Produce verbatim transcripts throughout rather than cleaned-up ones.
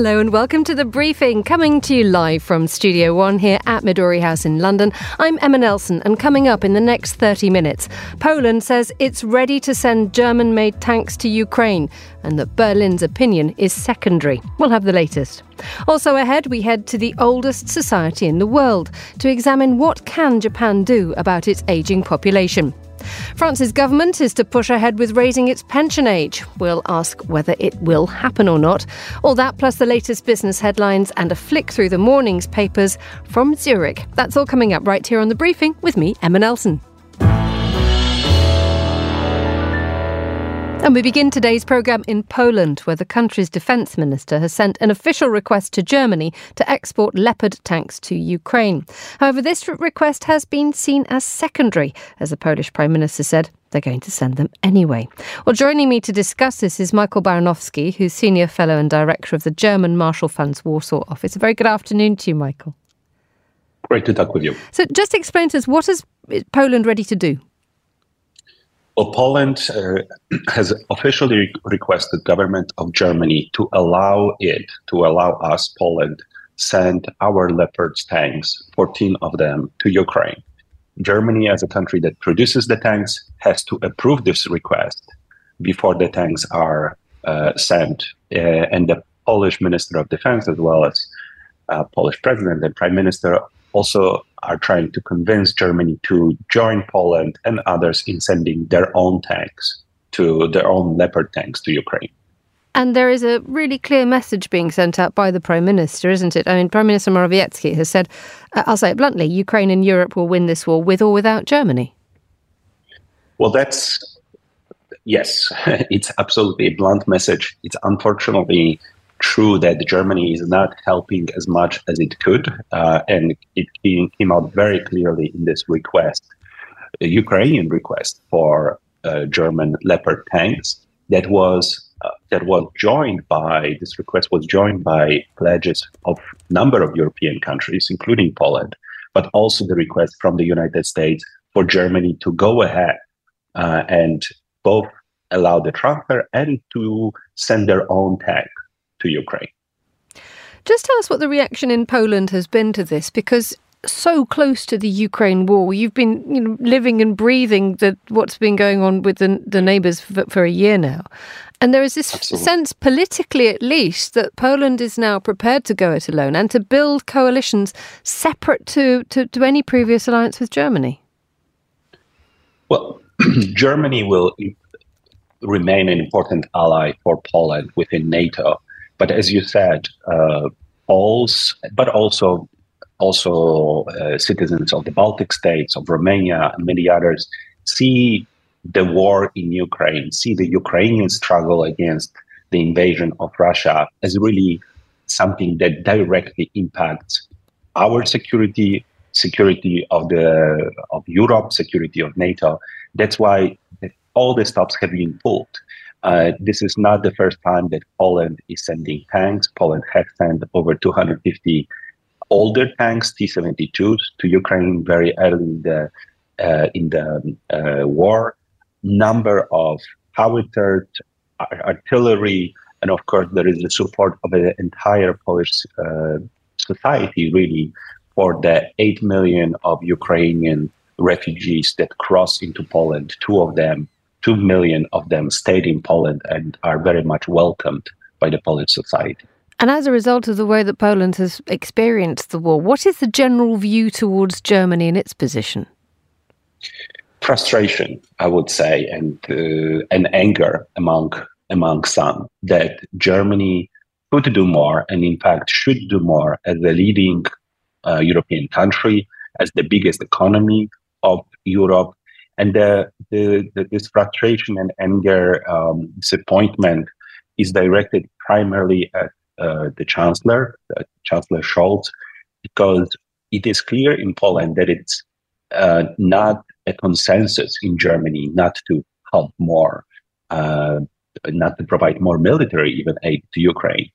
Hello and welcome to The Briefing, coming to you live from Studio One here at Midori House in London. I'm Emma Nelson, and coming up in the next thirty minutes, Poland says it's ready to send German-made tanks to Ukraine and that Berlin's opinion is secondary. We'll have the latest. Also ahead, we head to the oldest society in the world to examine what can Japan do about its ageing population. France's government is to push ahead with raising its pension age. We'll ask whether it will happen or not. All that plus the latest business headlines and a flick through the morning's papers from Zurich. That's all coming up right here on The Briefing with me, Emma Nelson. And we begin today's programme in Poland, where the country's defence minister has sent an official request to Germany to export Leopard tanks to Ukraine. However, this request has been seen as secondary, as the Polish Prime Minister said. They're going to send them anyway. Well, joining me to discuss this is Michael Baranowski, who's Senior Fellow and Director of the German Marshall Fund's Warsaw Office. A very good afternoon to you, Michael. Great to talk with you. So just explain to us, what is Poland ready to do? Well, Poland uh, has officially requested government of Germany to allow it, to allow us, Poland, send our Leopard tanks, fourteen of them, to Ukraine. Germany, as a country that produces the tanks, has to approve this request before the tanks are uh, sent. Uh, and the Polish Minister of Defense, as well as uh, Polish President and Prime Minister, also are trying to convince Germany to join Poland and others in sending their own tanks, to their own Leopard tanks to Ukraine. And there is a really clear message being sent out by the Prime Minister, isn't it? I mean, Prime Minister Morawiecki has said, uh, I'll say it bluntly, Ukraine and Europe will win this war with or without Germany. Well, that's, yes, it's absolutely a blunt message. It's unfortunately true that Germany is not helping as much as it could, uh, and it came out very clearly in this request, the Ukrainian request for uh, German Leopard tanks. That was uh, that was joined by this request was joined by pledges of a number of European countries, including Poland, but also the request from the United States for Germany to go ahead uh, and both allow the transfer and to send their own tank to Ukraine. Just tell us what the reaction in Poland has been to this, because so close to the Ukraine war, you've been you know, living and breathing the, what's been going on with the, the neighbours for, for a year now. And there is this Absolutely. sense, politically at least, that Poland is now prepared to go it alone and to build coalitions separate to, to, to any previous alliance with Germany. Well, Germany will remain an important ally for Poland within NATO. But as you said, uh, Poles, but also also uh, citizens of the Baltic states, of Romania, and many others, see the war in Ukraine, see the Ukrainian struggle against the invasion of Russia as really something that directly impacts our security, security of the of Europe, security of NATO. That's why all the stops have been pulled. Uh, this is not the first time that Poland is sending tanks. Poland has sent over two hundred fifty older tanks, T seventy-twos, to Ukraine very early in the uh, in the uh, war. Number of howitzers, ar- artillery, and of course there is the support of the entire Polish uh, society, really, for the eight million of Ukrainian refugees that cross into Poland. Two of them. Two million of them stayed in Poland and are very much welcomed by the Polish society. And as a result of the way that Poland has experienced the war, what is the general view towards Germany and its position? Frustration, I would say, and uh, and anger among among some that Germany could do more and in fact should do more as the leading uh, European country, as the biggest economy of Europe. And the, the, the, this frustration and anger, um, disappointment is directed primarily at uh, the Chancellor, uh, Chancellor Scholz, because it is clear in Poland that it's uh, not a consensus in Germany not to help more, uh, not to provide more military even aid to Ukraine.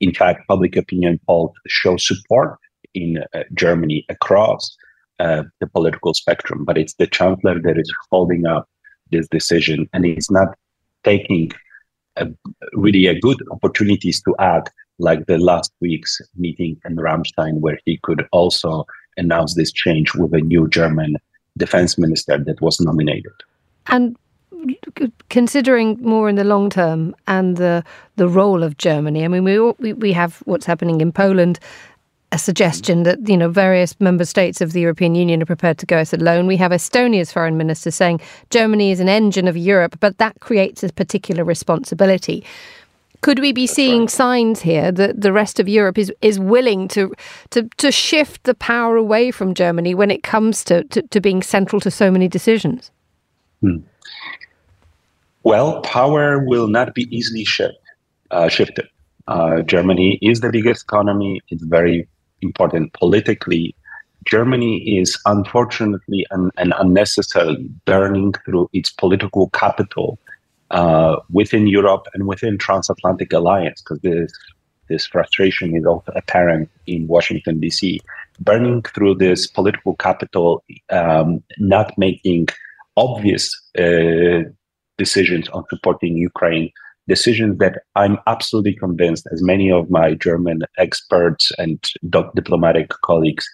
In fact, public opinion polls show support in uh, Germany across Uh, the political spectrum, but it's the Chancellor that is holding up this decision, and it's not taking a, really a good opportunities to act like the last week's meeting in Ramstein, where he could also announce this change with a new German defense minister that was nominated. And considering more in the long term and the the role of Germany, I mean, we we, we have what's happening in Poland, a suggestion that, you know, various member states of the European Union are prepared to go it alone. We have Estonia's foreign minister saying Germany is an engine of Europe, but that creates a particular responsibility. Could we be That's seeing right. signs here that the rest of Europe is, is willing to, to to shift the power away from Germany when it comes to, to, to being central to so many decisions? Hmm. Well, power will not be easily shift, uh, shifted. Uh, Germany is the biggest economy. It's very important politically. Germany is unfortunately and un- unnecessarily burning through its political capital uh, within Europe and within transatlantic alliance, because this, this frustration is also apparent in Washington, D C. Burning through this political capital, um, not making obvious uh, decisions on supporting Ukraine, decisions that I'm absolutely convinced, as many of my German experts and doc- diplomatic colleagues,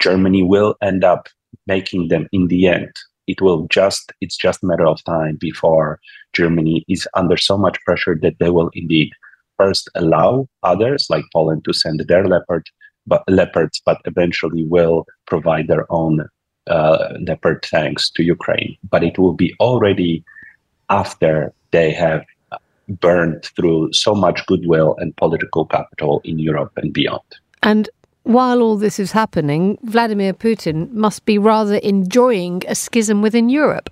Germany will end up making them in the end. It will just, it's just a matter of time before Germany is under so much pressure that they will indeed first allow others like Poland to send their leopard, but, leopards, but eventually will provide their own uh, leopard tanks to Ukraine. But it will be already after they have burned through so much goodwill and political capital in Europe and beyond. And while all this is happening, Vladimir Putin must be rather enjoying a schism within Europe.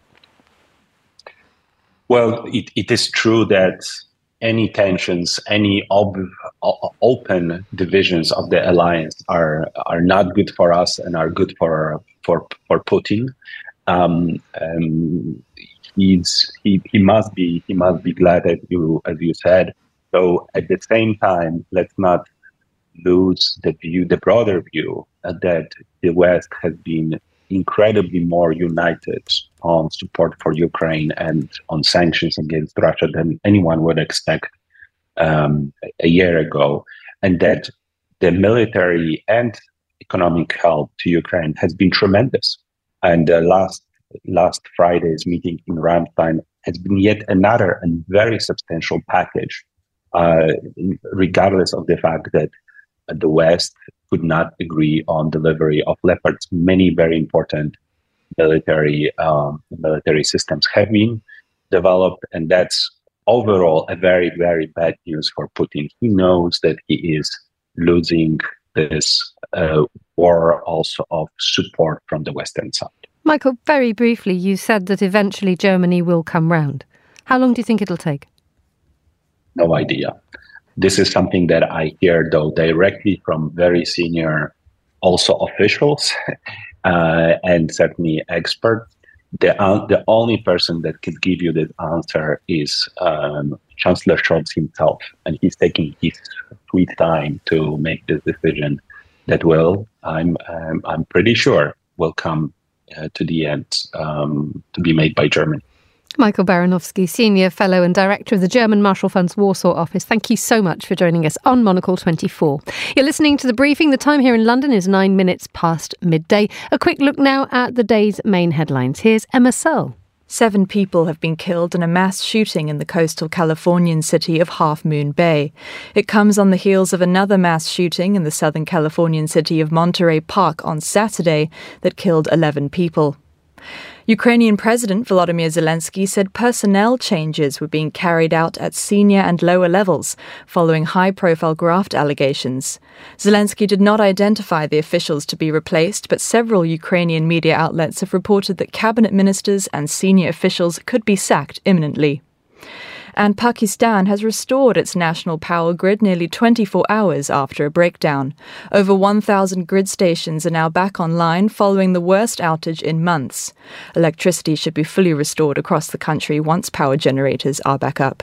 Well, it, it is true that any tensions, any ob- open divisions of the alliance are are not good for us and are good for for, for Putin. Um, um, He's, he he must be he must be glad, as you as you said. So at the same time, let's not lose the view, the broader view, uh, that the West has been incredibly more united on support for Ukraine and on sanctions against Russia than anyone would expect um, a year ago, and that the military and economic help to Ukraine has been tremendous. And the last. Last Friday's meeting in Ramstein has been yet another and very substantial package, uh, regardless of the fact that the West could not agree on delivery of Leopards. Many very important military um, military systems have been developed, and that's overall a very, very bad news for Putin. He knows that he is losing this uh, war also of support from the Western side. Michael, very briefly, you said that eventually Germany will come round. How long do you think it'll take? No idea. This is something that I hear, though, directly from very senior also officials uh, and certainly experts. The, uh, the only person that could give you this answer is um, Chancellor Scholz himself, and he's taking his sweet time to make this decision that will, I'm, um, I'm pretty sure, will come Uh, to the end um, to be made by Germany. Michael Baranowski, Senior Fellow and Director of the German Marshall Fund's Warsaw Office, thank you so much for joining us on Monocle twenty-four. You're listening to The Briefing. The time here in London is nine minutes past midday. A quick look now at the day's main headlines. Here's Emma Sell. Seven people have been killed in a mass shooting in the coastal Californian city of Half Moon Bay. It comes on the heels of another mass shooting in the southern Californian city of Monterey Park on Saturday that killed eleven people. Ukrainian President Volodymyr Zelensky said personnel changes were being carried out at senior and lower levels following high-profile graft allegations. Zelensky did not identify the officials to be replaced, but several Ukrainian media outlets have reported that cabinet ministers and senior officials could be sacked imminently. And Pakistan has restored its national power grid nearly twenty-four hours after a breakdown. Over one thousand grid stations are now back online following the worst outage in months. Electricity should be fully restored across the country once power generators are back up.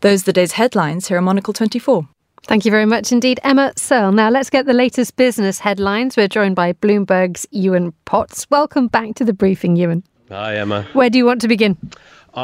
Those are the day's headlines here on Monocle twenty-four. Thank you very much indeed, Emma Searle. Now let's get the latest business headlines. We're joined by Bloomberg's Ewan Potts. Welcome back to The Briefing, Ewan. Hi, Emma. Where do you want to begin?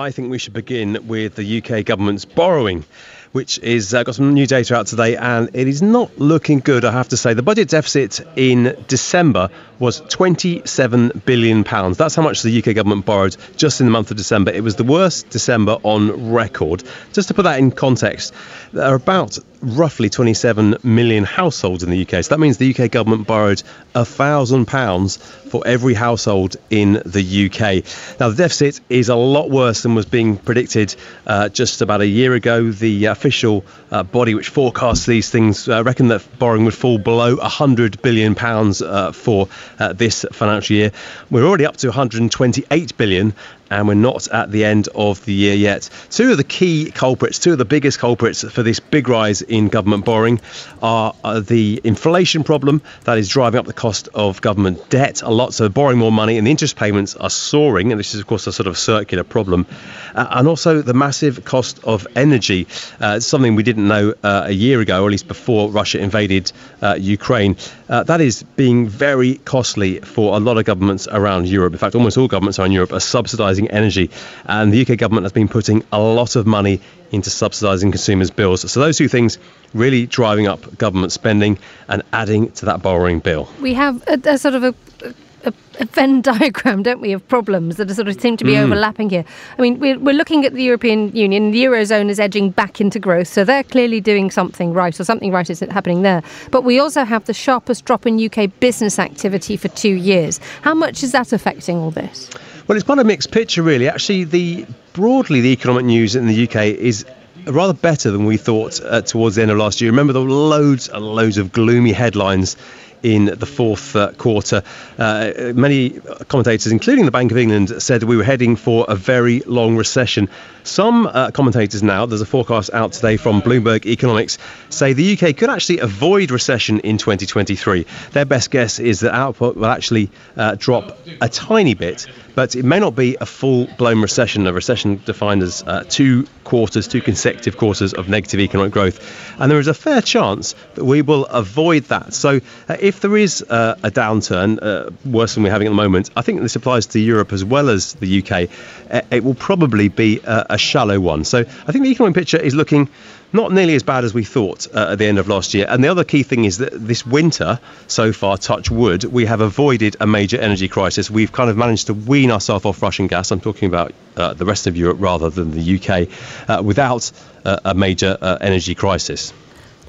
I think we should begin with the U K government's borrowing. which is uh, got some new data out today, and it is not looking good, I have to say. The budget deficit in December was twenty-seven billion pounds. That's how much the U K government borrowed just in the month of December. It was the worst December on record. Just to put that in context, there are about roughly twenty-seven million households in the U K. So that means the U K government borrowed one thousand pounds for every household in the U K. Now, the deficit is a lot worse than was being predicted uh, just about a year ago. The official uh, body which forecasts these things uh, reckoned that borrowing would fall below one hundred billion pounds uh, for uh, this financial year. We're already up to one hundred twenty-eight billion pounds, and we're not at the end of the year yet. Two of the key culprits, two of the biggest culprits for this big rise in government borrowing are uh, the inflation problem that is driving up the cost of government debt a lot, so borrowing more money and the interest payments are soaring, and this is of course a sort of circular problem, uh, and also the massive cost of energy, uh, something we didn't know uh, a year ago, or at least before Russia invaded uh, Ukraine. Uh, that is being very costly for a lot of governments around Europe. In fact, almost all governments around Europe are subsidising energy, and the U K government has been putting a lot of money into subsidising consumers' bills. So those two things really driving up government spending and adding to that borrowing bill. We have a, a sort of a, a, a Venn diagram, don't we, of problems that are sort of seem to be mm. overlapping here. I mean, we're, we're looking at the European Union. The Eurozone is edging back into growth, so they're clearly doing something right, or something right is happening there. But we also have the sharpest drop in U K business activity for two years. How much is that affecting all this? Well, it's quite a mixed picture, really. Actually, the broadly, the economic news in the U K is rather better than we thought uh, towards the end of last year. Remember, there were loads and loads of gloomy headlines in the fourth uh, quarter. Uh, many commentators, including the Bank of England, said we were heading for a very long recession. Some uh, commentators now, there's a forecast out today from Bloomberg Economics, say the U K could actually avoid recession in twenty twenty-three. Their best guess is that output will actually uh, drop a tiny bit, but it may not be a full-blown recession, a recession defined as uh, two quarters, two consecutive quarters of negative economic growth. And there is a fair chance that we will avoid that. So uh, if there is uh, a downturn, uh, worse than we're having at the moment, I think this applies to Europe as well as the U K. It will probably be a, a shallow one. So I think the economic picture is looking not nearly as bad as we thought uh, at the end of last year. And the other key thing is that this winter, so far, touch wood, we have avoided a major energy crisis. We've kind of managed to wean ourselves off Russian gas. I'm talking about uh, the rest of Europe rather than the U K, uh, without uh, a major uh, energy crisis.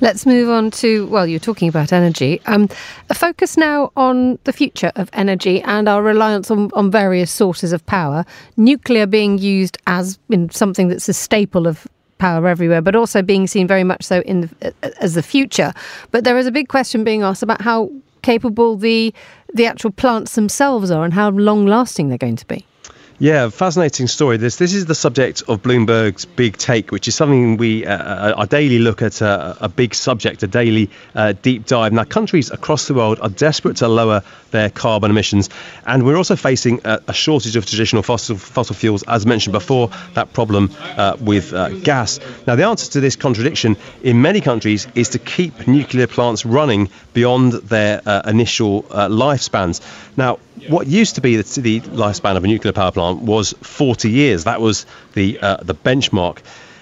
Let's move on to, well, you're talking about energy. Um, a focus now on the future of energy and our reliance on, on various sources of power, nuclear being used as in something that's a staple of power everywhere, but also being seen very much so in the, as the future. But there is a big question being asked about how capable the the actual plants themselves are and how long-lasting they're going to be. Yeah, fascinating story. This this is the subject of Bloomberg's Big Take, which is something we uh, our daily look at uh, a big subject, a daily uh, deep dive. Now, countries across the world are desperate to lower their carbon emissions, and we're also facing a, a shortage of traditional fossil fossil fuels, as mentioned before. That problem uh, with uh, gas. Now, the answer to this contradiction in many countries is to keep nuclear plants running beyond their uh, initial uh, lifespans. Now, what used to be the, the lifespan of a nuclear power plant was forty years. That was the uh, the benchmark.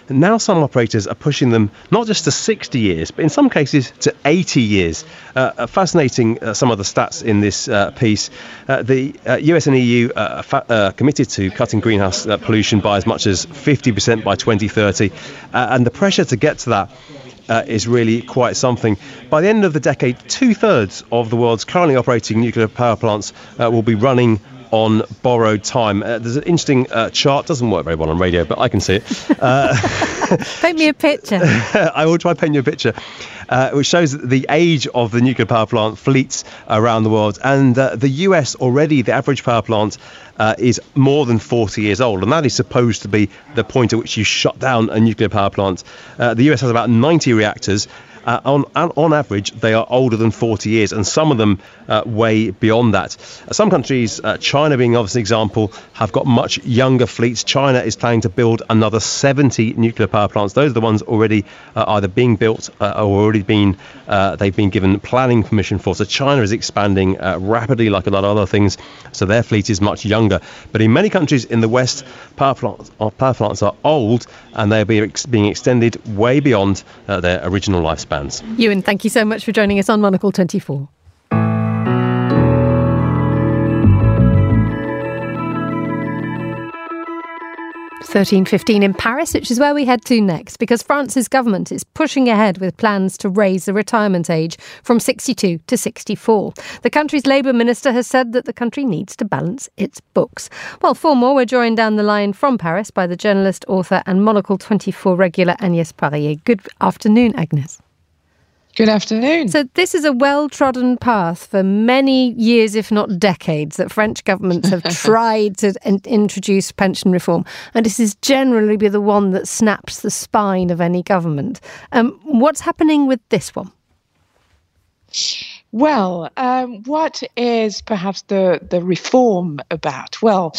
And now some operators are pushing them not just to sixty years, but in some cases to eighty years. Uh, fascinating, uh, some of the stats in this uh, piece. Uh, the uh, U S and E U uh, fa- uh, committed to cutting greenhouse uh, pollution by as much as fifty percent by twenty thirty, uh, and the pressure to get to that Uh, is really quite something. By the end of the decade, two-thirds of the world's currently operating nuclear power plants uh, will be running on borrowed time. Uh, there's an interesting uh, chart, doesn't work very well on radio, but I can see it. Uh, paint me a picture. I will try to paint you a picture, uh, which shows the age of the nuclear power plant fleets around the world. And uh, the U S already, the average power plant Uh, is more than forty years old, and that is supposed to be the point at which you shut down a nuclear power plant. Uh, the U S has about ninety reactors, Uh, on, on average, they are older than forty years, and some of them uh, way beyond that. Some countries, uh, China being obviously an example, have got much younger fleets. China is planning to build another seventy nuclear power plants. Those are the ones already uh, either being built uh, or already been uh, they've been given planning permission for. So China is expanding uh, rapidly, like a lot of other things. So their fleet is much younger. But in many countries in the West, power plants are, power plants are old, and they'll be ex- being extended way beyond uh, their original lifespans. Ewan, thank you so much for joining us on Monocle twenty-four. thirteen fifteen in Paris, which is where we head to next, because France's government is pushing ahead with plans to raise the retirement age from sixty-two to sixty-four. The country's Labour minister has said that the country needs to balance its books. Well, for more, we're joined down the line from Paris by the journalist, author and Monocle twenty-four regular Agnès Parrier. Good afternoon, Agnès. Good afternoon. So this is a well-trodden path for many years, if not decades, that French governments have tried to in- introduce pension reform. And this is generally be the one that snaps the spine of any government. Um, what's happening with this one? Well, um, what is perhaps the, the reform about? Well,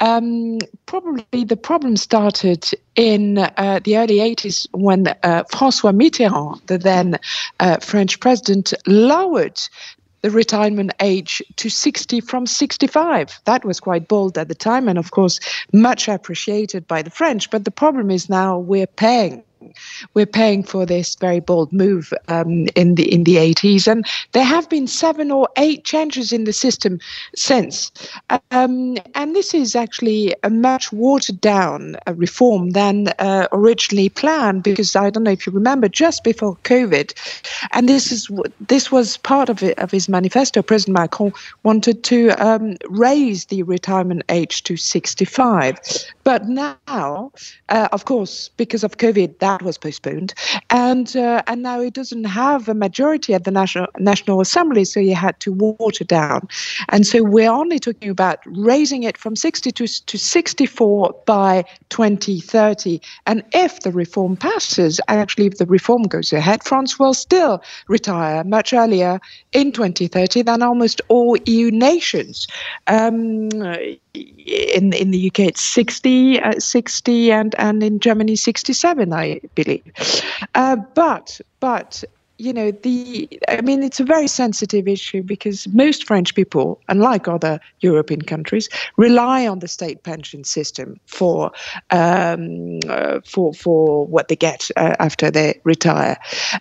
um, probably the problem started in uh, the early eighties when uh, François Mitterrand, the then uh, French president, lowered the retirement age to sixty from sixty-five. That was quite bold at the time and, of course, much appreciated by the French. But the problem is now we're paying. We're paying for this very bold move um, in the in the eighties, and there have been seven or eight changes in the system since. Um, and this is actually a much watered down uh, reform than uh, originally planned, because I don't know if you remember, just before COVID, and this is this was part of it, of his manifesto. President Macron wanted to um, raise the retirement age to sixty-five, but now, uh, of course, because of COVID, that was postponed, and uh, and now he doesn't have a majority at the National National Assembly, so he had to water down. And so we're only talking about raising it from sixty-two to sixty-four by twenty thirty. And if the reform passes, actually if the reform goes ahead, France will still retire much earlier in twenty thirty than almost all E U nations. Um, in in the U K it's sixty, uh, sixty, and, and in Germany sixty-seven, I believe. Uh, but, but, you know, the I mean, it's a very sensitive issue because most French people, unlike other European countries, rely on the state pension system for um, uh, for for what they get uh, after they retire.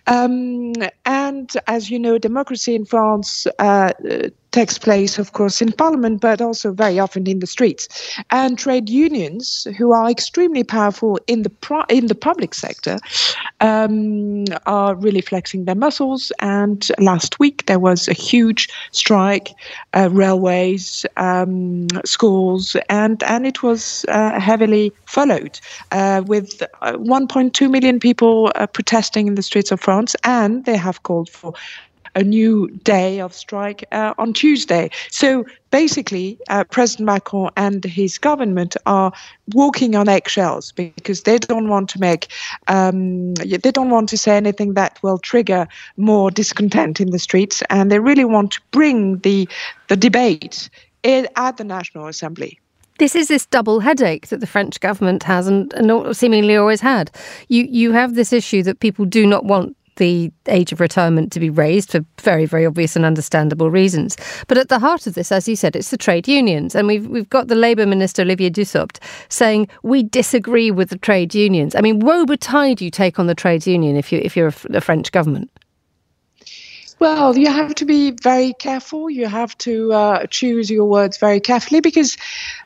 Um, and as you know, democracy in France uh, takes place, of course, in parliament, but also very often in the streets. And trade unions, who are extremely powerful in the pro- in the public sector, um, are really flexing their muscles. And last week there was a huge strike, uh, railways, um, schools, and and it was uh, heavily followed uh, with one point two million people uh, protesting in the streets of France, and they have called for a new day of strike uh, on Tuesday. So basically, uh, President Macron and his government are walking on eggshells because they don't want to make, um, they don't want to say anything that will trigger more discontent in the streets, and they really want to bring the the debate in, at the National Assembly. This is this double headache that the French government has and, and seemingly always had. You you have this issue that people do not want the age of retirement to be raised for very, very obvious and understandable reasons. But at the heart of this, as you said, it's the trade unions. And we've we've got the Labour Minister, Olivier Dussopt, saying, we disagree with the trade unions. I mean, woe betide you take on the trade union if, you, if you're a, a French government. Well, you have to be very careful. You have to uh, choose your words very carefully because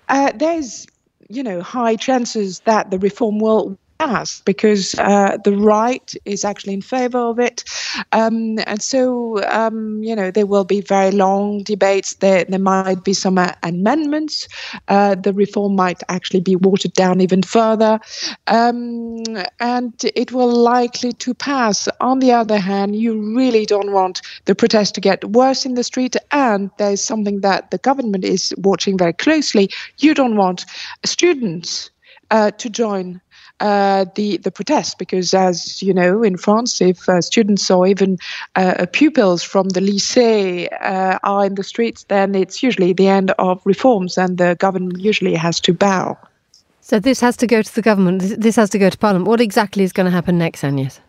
uh, there's, you know, high chances that the reform will Us because uh, the right is actually in favour of it, um, and so um, you know there will be very long debates. There, there might be some uh, amendments. Uh, the reform might actually be watered down even further, um, and it will likely to pass. On the other hand, you really don't want the protest to get worse in the street, and there's something that the government is watching very closely. You don't want students uh, to join uh, the the protests, because as you know, in France, if uh, students or even uh, pupils from the lycée uh, are in the streets, then it's usually the end of reforms, and the government usually has to bow. So this has to go to the government. This has to go to Parliament. What exactly is going to happen next, Agnes?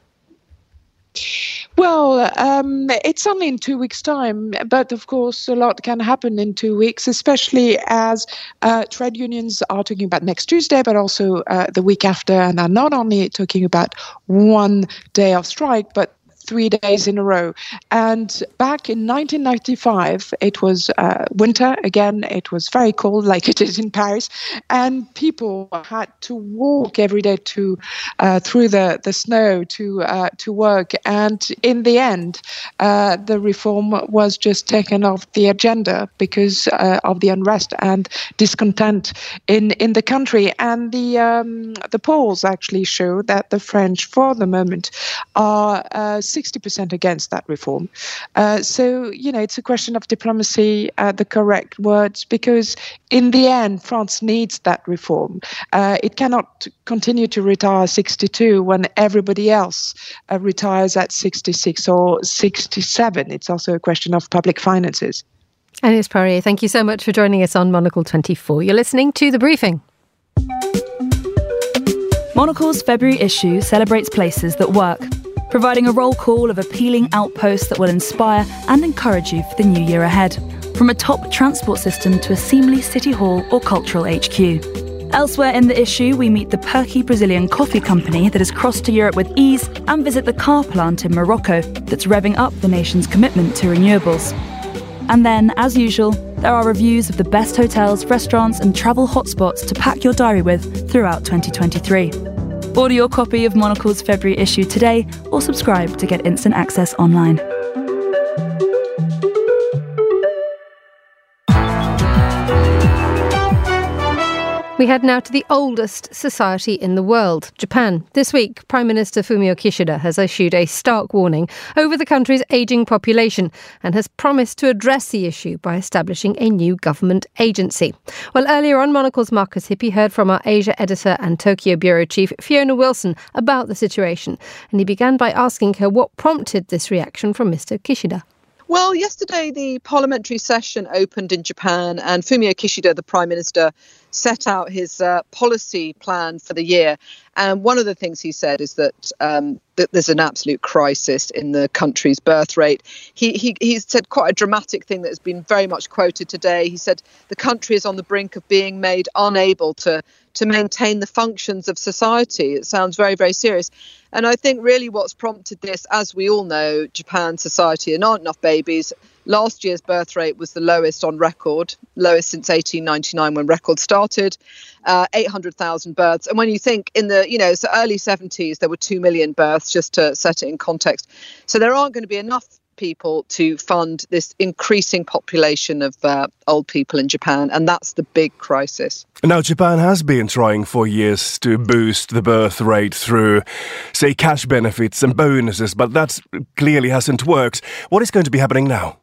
Well, um, it's only in two weeks' time, but of course a lot can happen in two weeks, especially as uh, trade unions are talking about next Tuesday, but also uh, the week after, and are not only talking about one day of strike, but three days in a row. And back in nineteen ninety-five, it was uh, winter again, it was very cold like it is in Paris, and people had to walk every day to uh, through the, the snow to uh, to work, and in the end uh, the reform was just taken off the agenda because uh, of the unrest and discontent in, in the country. And the um, the polls actually show that the French for the moment are uh, sixty percent against that reform. Uh, so, you know, it's a question of diplomacy, uh, the correct words, because in the end, France needs that reform. Uh, it cannot continue to retire sixty-two when everybody else uh, retires at sixty-six or sixty-seven. It's also a question of public finances. Agnes Parrier, thank you so much for joining us on Monocle twenty-four. You're listening to The Briefing. Monocle's February issue celebrates places that work, providing a roll call of appealing outposts that will inspire and encourage you for the new year ahead, from a top transport system to a seemly city hall or cultural H Q. Elsewhere in the issue, we meet the perky Brazilian coffee company that has crossed to Europe with ease, and visit the car plant in Morocco that's revving up the nation's commitment to renewables. And then, as usual, there are reviews of the best hotels, restaurants and travel hotspots to pack your diary with throughout twenty twenty-three. Order your copy of Monocle's February issue today, or subscribe to get instant access online. We head now to the oldest society in the world, Japan. This week, Prime Minister Fumio Kishida has issued a stark warning over the country's ageing population and has promised to address the issue by establishing a new government agency. Well, earlier on, Monocle's Marcus Hippie heard from our Asia editor and Tokyo bureau chief, Fiona Wilson, about the situation. And he began by asking her what prompted this reaction from Mister Kishida. Well, yesterday the parliamentary session opened in Japan, and Fumio Kishida, the Prime Minister, set out his uh, policy plan for the year. And one of the things he said is that, um, that there's an absolute crisis in the country's birth rate. He, he, he said quite a dramatic thing that has been very much quoted today. He said the country is on the brink of being made unable to to maintain the functions of society. It sounds very, very serious. And I think really what's prompted this, as we all know, Japan society, and aren't enough babies. Last year's birth rate was the lowest on record, lowest since eighteen ninety-nine when record started, uh, eight hundred thousand births. And when you think in the, you know, so early seventies, there were two million births, just to set it in context. So there aren't going to be enough people to fund this increasing population of uh, old people in Japan, and that's the big crisis. Now, Japan has been trying for years to boost the birth rate through, say, cash benefits and bonuses, but that clearly hasn't worked. What is going to be happening now?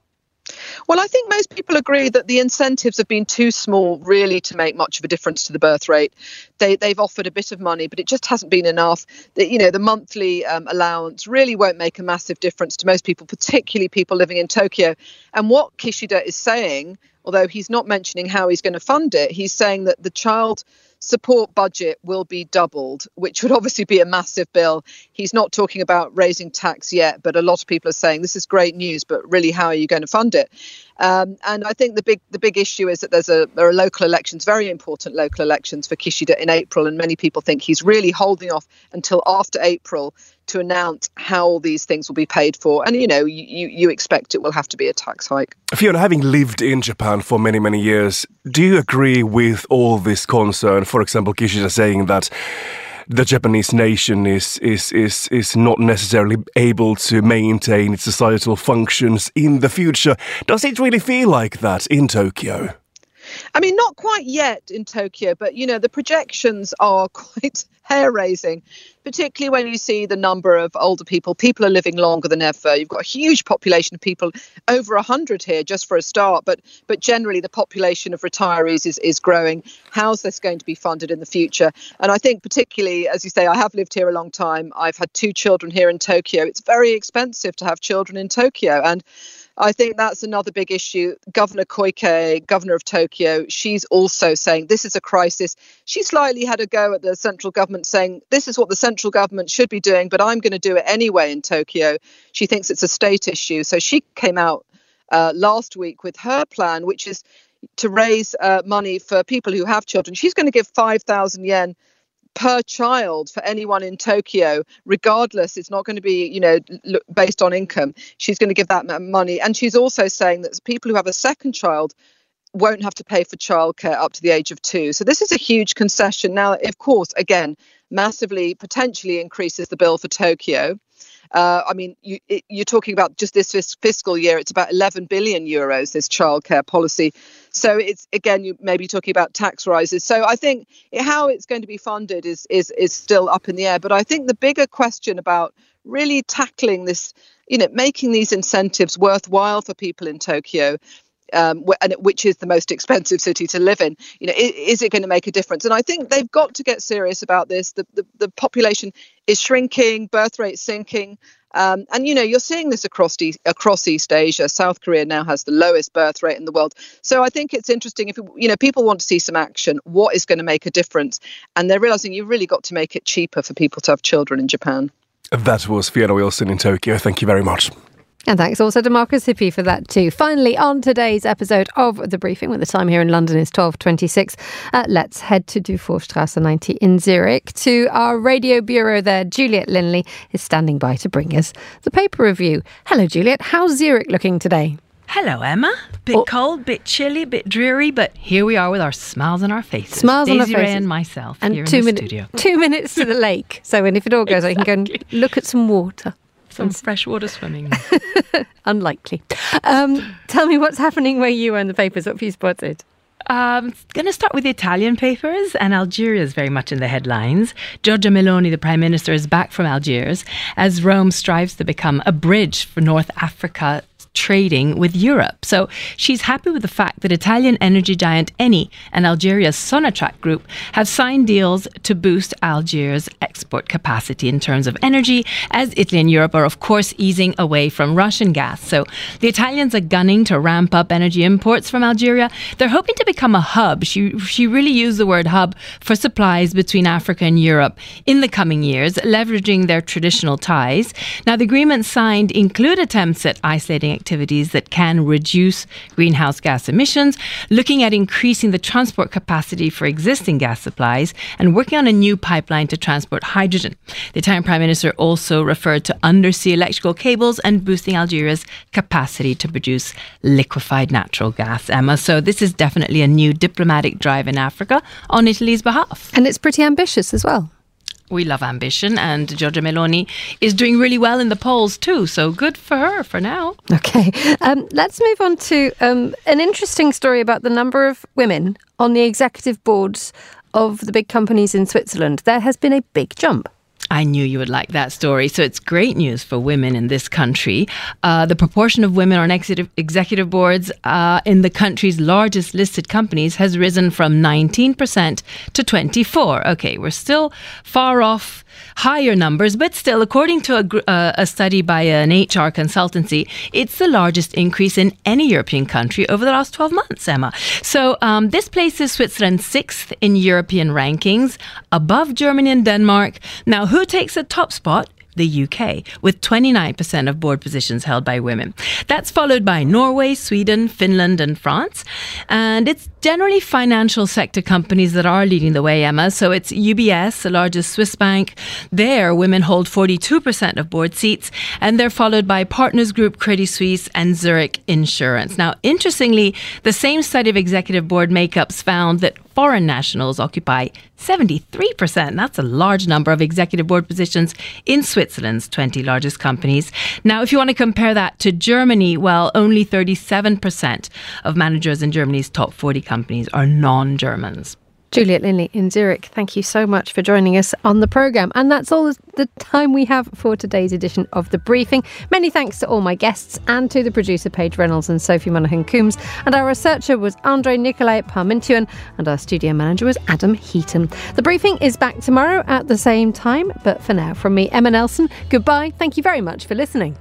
Well, I think most people agree that the incentives have been too small really to make much of a difference to the birth rate. They, they've offered a bit of money, but it just hasn't been enough. The, you know, the monthly um, allowance really won't make a massive difference to most people, particularly people living in Tokyo. And what Kishida is saying, although he's not mentioning how he's going to fund it, he's saying that the child support budget will be doubled, which would obviously be a massive bill. He's not talking about raising tax yet, but a lot of people are saying this is great news, but really, how are you going to fund it? Um, and I think the big the big issue is that there's a there are local elections, very important local elections for Kishida in April, and many people think he's really holding off until after April to announce how all these things will be paid for. And, you know, you, you expect it will have to be a tax hike. Fiona, having lived in Japan for many, many years, do you agree with all this concern? For example, Kishida saying that the Japanese nation is, is, is, is not necessarily able to maintain its societal functions in the future. Does it really feel like that in Tokyo? I mean, not quite yet in Tokyo, but, you know, the projections are quite hair-raising, particularly when you see the number of older people. People are living longer than ever. You've got a huge population of people, over one hundred here, just for a start. But but generally, the population of retirees is, is growing. How's this going to be funded in the future? And I think particularly, as you say, I have lived here a long time. I've had two children here in Tokyo. It's very expensive to have children in Tokyo. And I think that's another big issue. Governor Koike, governor of Tokyo, she's also saying this is a crisis. She slightly had a go at the central government saying this is what the central government should be doing, but I'm going to do it anyway in Tokyo. She thinks it's a state issue. So she came out uh, last week with her plan, which is to raise uh, money for people who have children. She's going to give five thousand yen per child for anyone in Tokyo, regardless. It's not going to be, you know, based on income. She's going to give that money. And she's also saying that people who have a second child won't have to pay for childcare up to the age of two. So this is a huge concession. Now, of course, again, massively potentially increases the bill for Tokyo. Uh, I mean, you, it, you're talking about just this fis- fiscal year, it's about eleven billion euros, this childcare policy. So it's, again, you may be talking about tax rises. So I think it, how it's going to be funded is, is, is still up in the air. But I think the bigger question about really tackling this, you know, making these incentives worthwhile for people in Tokyo, Um, and which is the most expensive city to live in, you know, is, is it going to make a difference? And I think they've got to get serious about this. The the, the population is shrinking, birth rate sinking, um, and you know you're seeing this across de- across East Asia. South Korea now has the lowest birth rate in the world. So I think it's interesting if you know people want to see some action. What is going to make a difference? And they're realizing you've really got to make it cheaper for people to have children in Japan. That was Fiona Wilson in Tokyo. Thank you very much. And thanks also to Marcus Hippie for that too. Finally, on today's episode of The Briefing, when the time here in London is twelve twenty-six, uh, let's head to Dufourstrasse ninety in Zurich to our radio bureau there. Juliet Linley is standing by to bring us the paper review. Hello, Juliet. How's Zurich looking today? Hello, Emma. Bit oh. cold, bit chilly, bit dreary, but here we are with our smiles on our faces. Smiles Daisy on our faces. Ray and myself and here two in the min- studio. Two minutes to the lake. So, and if it all goes, exactly. I can go and look at some water. Some freshwater swimming. Unlikely. Um, tell me what's happening where you are in the papers. What have you spotted? I'm um, going to start with the Italian papers, and Algeria is very much in the headlines. Giorgia Meloni, the Prime Minister, is back from Algiers as Rome strives to become a bridge for North Africa trading with Europe. So she's happy with the fact that Italian energy giant Eni and Algeria's Sonatrach Group have signed deals to boost Algiers' export capacity in terms of energy, as Italy and Europe are, of course, easing away from Russian gas. So the Italians are gunning to ramp up energy imports from Algeria. They're hoping to become a hub. She, she really used the word hub for supplies between Africa and Europe in the coming years, leveraging their traditional ties. Now, the agreements signed include attempts at isolating activities that can reduce greenhouse gas emissions, looking at increasing the transport capacity for existing gas supplies, and working on a new pipeline to transport hydrogen. The Italian Prime Minister also referred to undersea electrical cables and boosting Algeria's capacity to produce liquefied natural gas, Emma. So this is definitely a new diplomatic drive in Africa on Italy's behalf. And it's pretty ambitious as well. We love ambition, and Giorgia Meloni is doing really well in the polls too, so good for her for now. Okay, um, let's move on to um, an interesting story about the number of women on the executive boards of the big companies in Switzerland. There has been a big jump. I knew you would like that story. So it's great news for women in this country. Uh, the proportion of women on ex- executive boards uh, in the country's largest listed companies has risen from nineteen percent to twenty-four. Okay, we're still far off higher numbers, but still, according to a, uh, a study by an H R consultancy, it's the largest increase in any European country over the last twelve months, Emma. So um, this places Switzerland sixth in European rankings, above Germany and Denmark. Now, who takes the top spot? The U K, with twenty-nine percent of board positions held by women. That's followed by Norway, Sweden, Finland and France. And it's generally financial sector companies that are leading the way, Emma. So it's U B S, the largest Swiss bank. There, women hold forty-two percent of board seats. And they're followed by Partners Group, Credit Suisse and Zurich Insurance. Now, interestingly, the same study of executive board makeups found that foreign nationals occupy seventy-three percent. That's a large number of executive board positions in Switzerland's twenty largest companies. Now, if you want to compare that to Germany, well, only thirty-seven percent of managers in Germany's top forty companies companies are non-Germans. Juliet Linley in Zurich, thank you so much for joining us on the programme. And that's all the time we have for today's edition of The Briefing. Many thanks to all my guests and to the producer Paige Reynolds and Sophie Monaghan-Coombs. And our researcher was Andre Nicolai Parmentian, and our studio manager was Adam Heaton. The Briefing is back tomorrow at the same time. But for now, from me, Emma Nelson, goodbye. Thank you very much for listening.